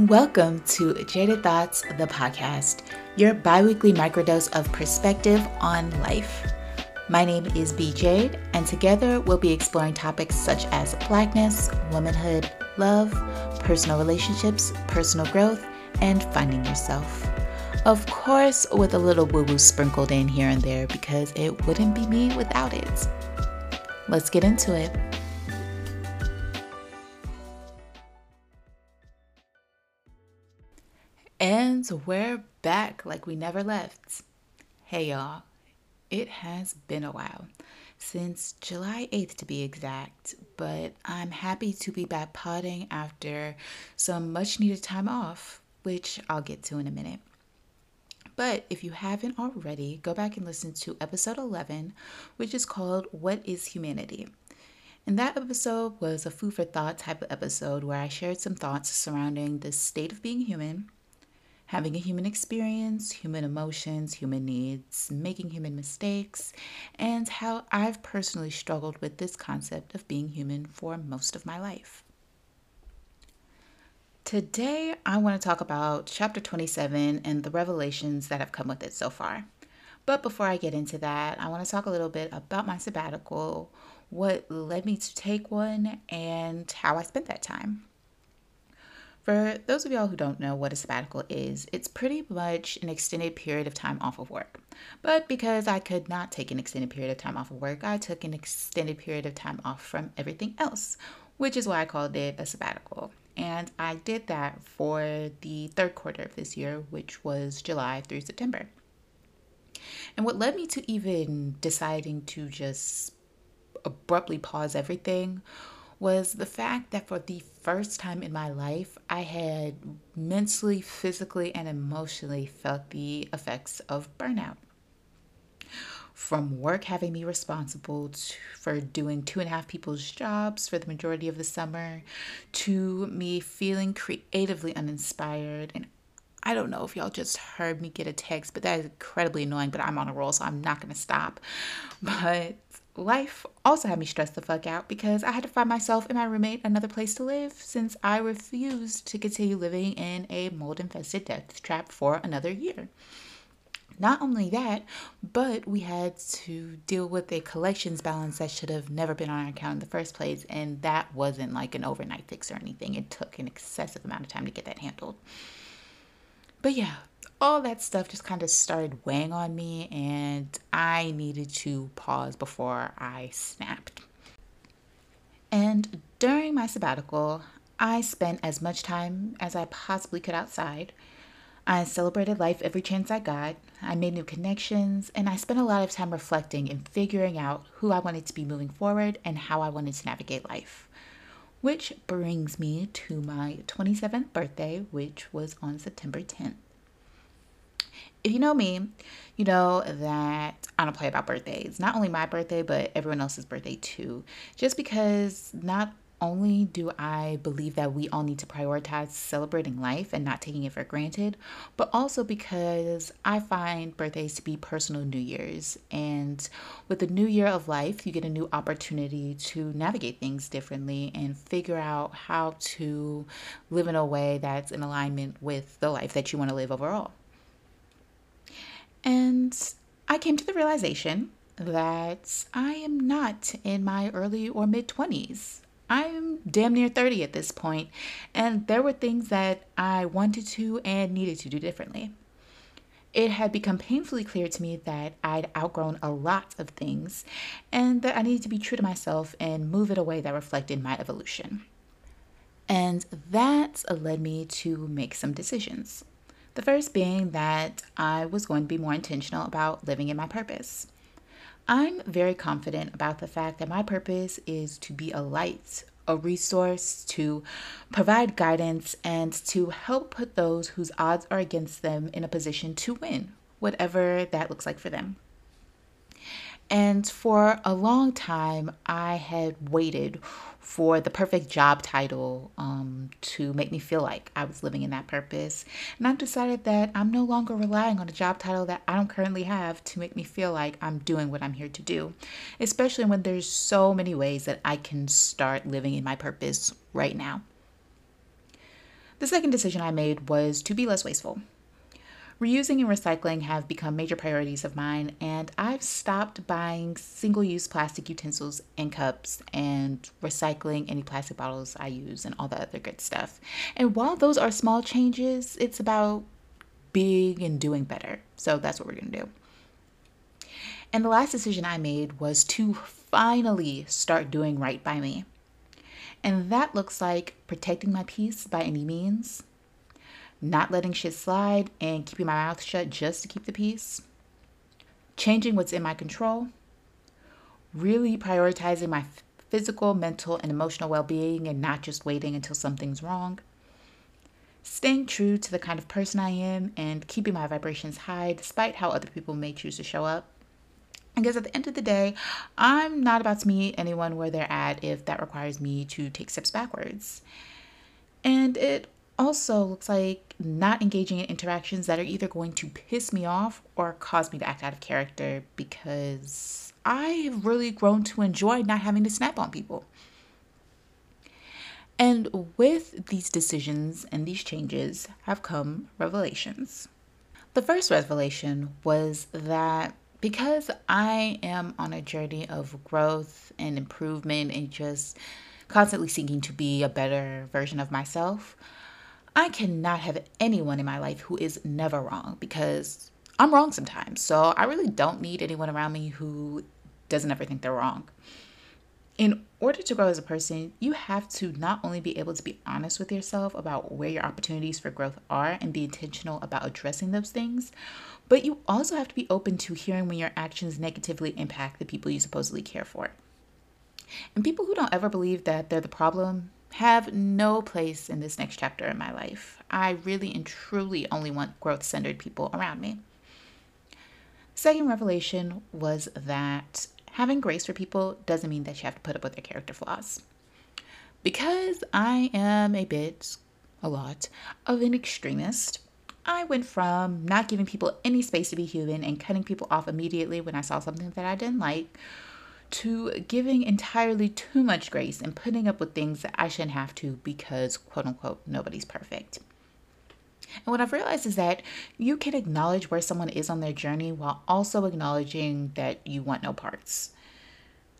Welcome to Jaded Thoughts, the podcast, your bi-weekly microdose of perspective on life. My name is B. Jade, and together we'll be exploring topics such as Blackness, womanhood, love, personal relationships, personal growth, and finding yourself. Of course, with a little woo-woo sprinkled in here and there because it wouldn't be me without it. Let's get into it. And we're back like we never left. Hey y'all, it has been a while, since July 8th to be exact, but I'm happy to be back podding after some much needed time off, which I'll get to in a minute. But if you haven't already, go back and listen to episode 11, which is called What is Humanity? And that episode was a food for thought type of episode where I shared some thoughts surrounding the state of being human, having a human experience, human emotions, human needs, making human mistakes, and how I've personally struggled with this concept of being human for most of my life. Today, I want to talk about chapter 27 and the revelations that have come with it so far. But before I get into that, I want to talk a little bit about my sabbatical, what led me to take one, and how I spent that time. For those of y'all who don't know what a sabbatical is, it's pretty much an extended period of time off of work. But because I could not take an extended period of time off of work, I took an extended period of time off from everything else, which is why I called it a sabbatical. And I did that for the third quarter of this year, which was July through September. And what led me to even deciding to just abruptly pause everything was the fact that for the first time in my life, I had mentally, physically, and emotionally felt the effects of burnout. From work having me responsible for doing 2.5 people's jobs for the majority of the summer, to me feeling creatively uninspired. And I don't know if y'all just heard me get a text, but that is incredibly annoying, but I'm on a roll, so I'm not going to stop. But life also had me stressed the fuck out because I had to find myself and my roommate another place to live since I refused to continue living in a mold-infested death trap for another year. Not only that, but we had to deal with a collections balance that should have never been on our account in the first place, and that wasn't like an overnight fix or anything. It took an excessive amount of time to get that handled. But yeah, all that stuff just kind of started weighing on me, and I needed to pause before I snapped. And during my sabbatical, I spent as much time as I possibly could outside. I celebrated life every chance I got. I made new connections, and I spent a lot of time reflecting and figuring out who I wanted to be moving forward and how I wanted to navigate life. Which brings me to my 27th birthday, which was on September 10th. If you know me, you know that I don't play about birthdays. Not only my birthday, but everyone else's birthday too. Just because not only do I believe that we all need to prioritize celebrating life and not taking it for granted, but also because I find birthdays to be personal New Year's. And with the new year of life, you get a new opportunity to navigate things differently and figure out how to live in a way that's in alignment with the life that you want to live overall. And I came to the realization that I am not in my early or mid-20s. I'm damn near 30 at this point, and there were things that I wanted to and needed to do differently. It had become painfully clear to me that I'd outgrown a lot of things and that I needed to be true to myself and move in a way that reflected my evolution. And that led me to make some decisions. The first being that I was going to be more intentional about living in my purpose. I'm very confident about the fact that my purpose is to be a light, a resource, to provide guidance, and to help put those whose odds are against them in a position to win, whatever that looks like for them. And for a long time, I had waited for the perfect job title to make me feel like I was living in that purpose. And I've decided that I'm no longer relying on a job title that I don't currently have to make me feel like I'm doing what I'm here to do, especially when there's so many ways that I can start living in my purpose right now. The second decision I made was to be less wasteful. Reusing and recycling have become major priorities of mine, and I've stopped buying single-use plastic utensils and cups and recycling any plastic bottles I use and all the other good stuff. And while those are small changes, it's about big and doing better. So that's what we're going to do. And the last decision I made was to finally start doing right by me. And that looks like protecting my peace by any means, not letting shit slide and keeping my mouth shut just to keep the peace, changing what's in my control, really prioritizing my physical, mental, and emotional well-being and not just waiting until something's wrong, staying true to the kind of person I am and keeping my vibrations high despite how other people may choose to show up. Because at the end of the day, I'm not about to meet anyone where they're at if that requires me to take steps backwards. And it also looks like not engaging in interactions that are either going to piss me off or cause me to act out of character, because I have really grown to enjoy not having to snap on people. And with these decisions and these changes have come revelations. The first revelation was that because I am on a journey of growth and improvement and just constantly seeking to be a better version of myself, I cannot have anyone in my life who is never wrong, because I'm wrong sometimes. So I really don't need anyone around me who doesn't ever think they're wrong. In order to grow as a person, you have to not only be able to be honest with yourself about where your opportunities for growth are and be intentional about addressing those things, but you also have to be open to hearing when your actions negatively impact the people you supposedly care for. And people who don't ever believe that they're the problem have no place in this next chapter in my life. I really and truly only want growth-centered people around me. Second revelation was that having grace for people doesn't mean that you have to put up with their character flaws. Because I am a lot of an extremist, I went from not giving people any space to be human and cutting people off immediately when I saw something that I didn't like, to giving entirely too much grace and putting up with things that I shouldn't have to because, quote unquote, nobody's perfect. And what I've realized is that you can acknowledge where someone is on their journey while also acknowledging that you want no parts.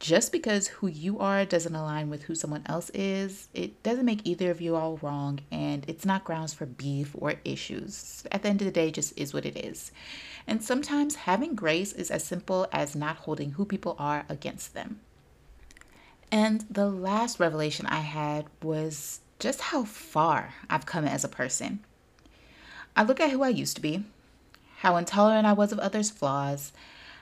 Just because who you are doesn't align with who someone else is, it doesn't make either of you all wrong, and it's not grounds for beef or issues. At the end of the day, it just is what it is. And sometimes having grace is as simple as not holding who people are against them. And the last revelation I had was just how far I've come as a person. I look at who I used to be, how intolerant I was of others' flaws,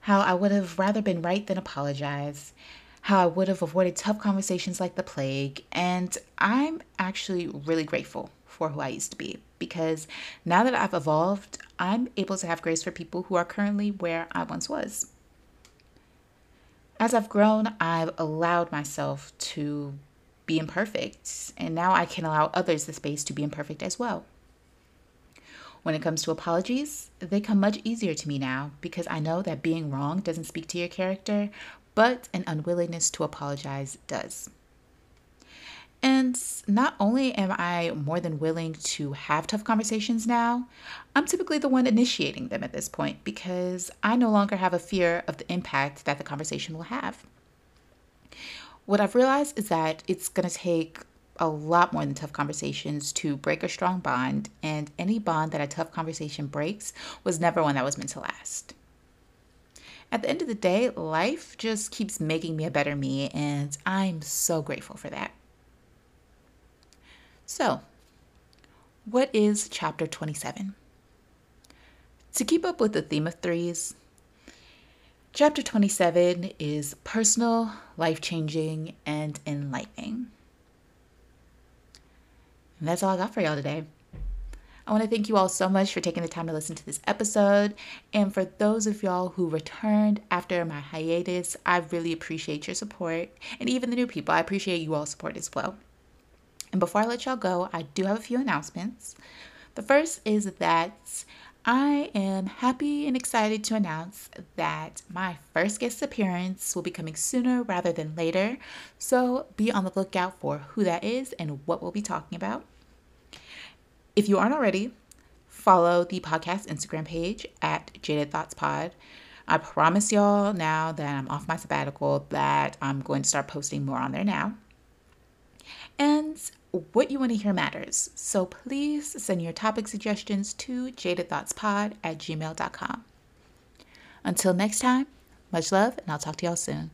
how I would have rather been right than apologize, how I would have avoided tough conversations like the plague, and I'm actually really grateful for who I used to be, because now that I've evolved, I'm able to have grace for people who are currently where I once was. As I've grown, I've allowed myself to be imperfect, and now I can allow others the space to be imperfect as well. When it comes to apologies, they come much easier to me now because I know that being wrong doesn't speak to your character, but an unwillingness to apologize does. And not only am I more than willing to have tough conversations now, I'm typically the one initiating them at this point because I no longer have a fear of the impact that the conversation will have. What I've realized is that it's going to take a lot more than tough conversations to break a strong bond, and any bond that a tough conversation breaks was never one that was meant to last. At the end of the day, life just keeps making me a better me, and I'm so grateful for that. So, what is chapter 27? To keep up with the theme of threes, chapter 27 is personal, life-changing, and enlightening. And that's all I got for y'all today. I want to thank you all so much for taking the time to listen to this episode. And for those of y'all who returned after my hiatus, I really appreciate your support. And even the new people, I appreciate you all's support as well. And before I let y'all go, I do have a few announcements. The first is that I am happy and excited to announce that my first guest appearance will be coming sooner rather than later, so be on the lookout for who that is and what we'll be talking about. If you aren't already, follow the podcast Instagram page at Jaded Thoughts Pod. I promise y'all now that I'm off my sabbatical that I'm going to start posting more on there now. And what you want to hear matters. So please send your topic suggestions to jadedthoughtspod@gmail.com. Until next time, much love, and I'll talk to y'all soon.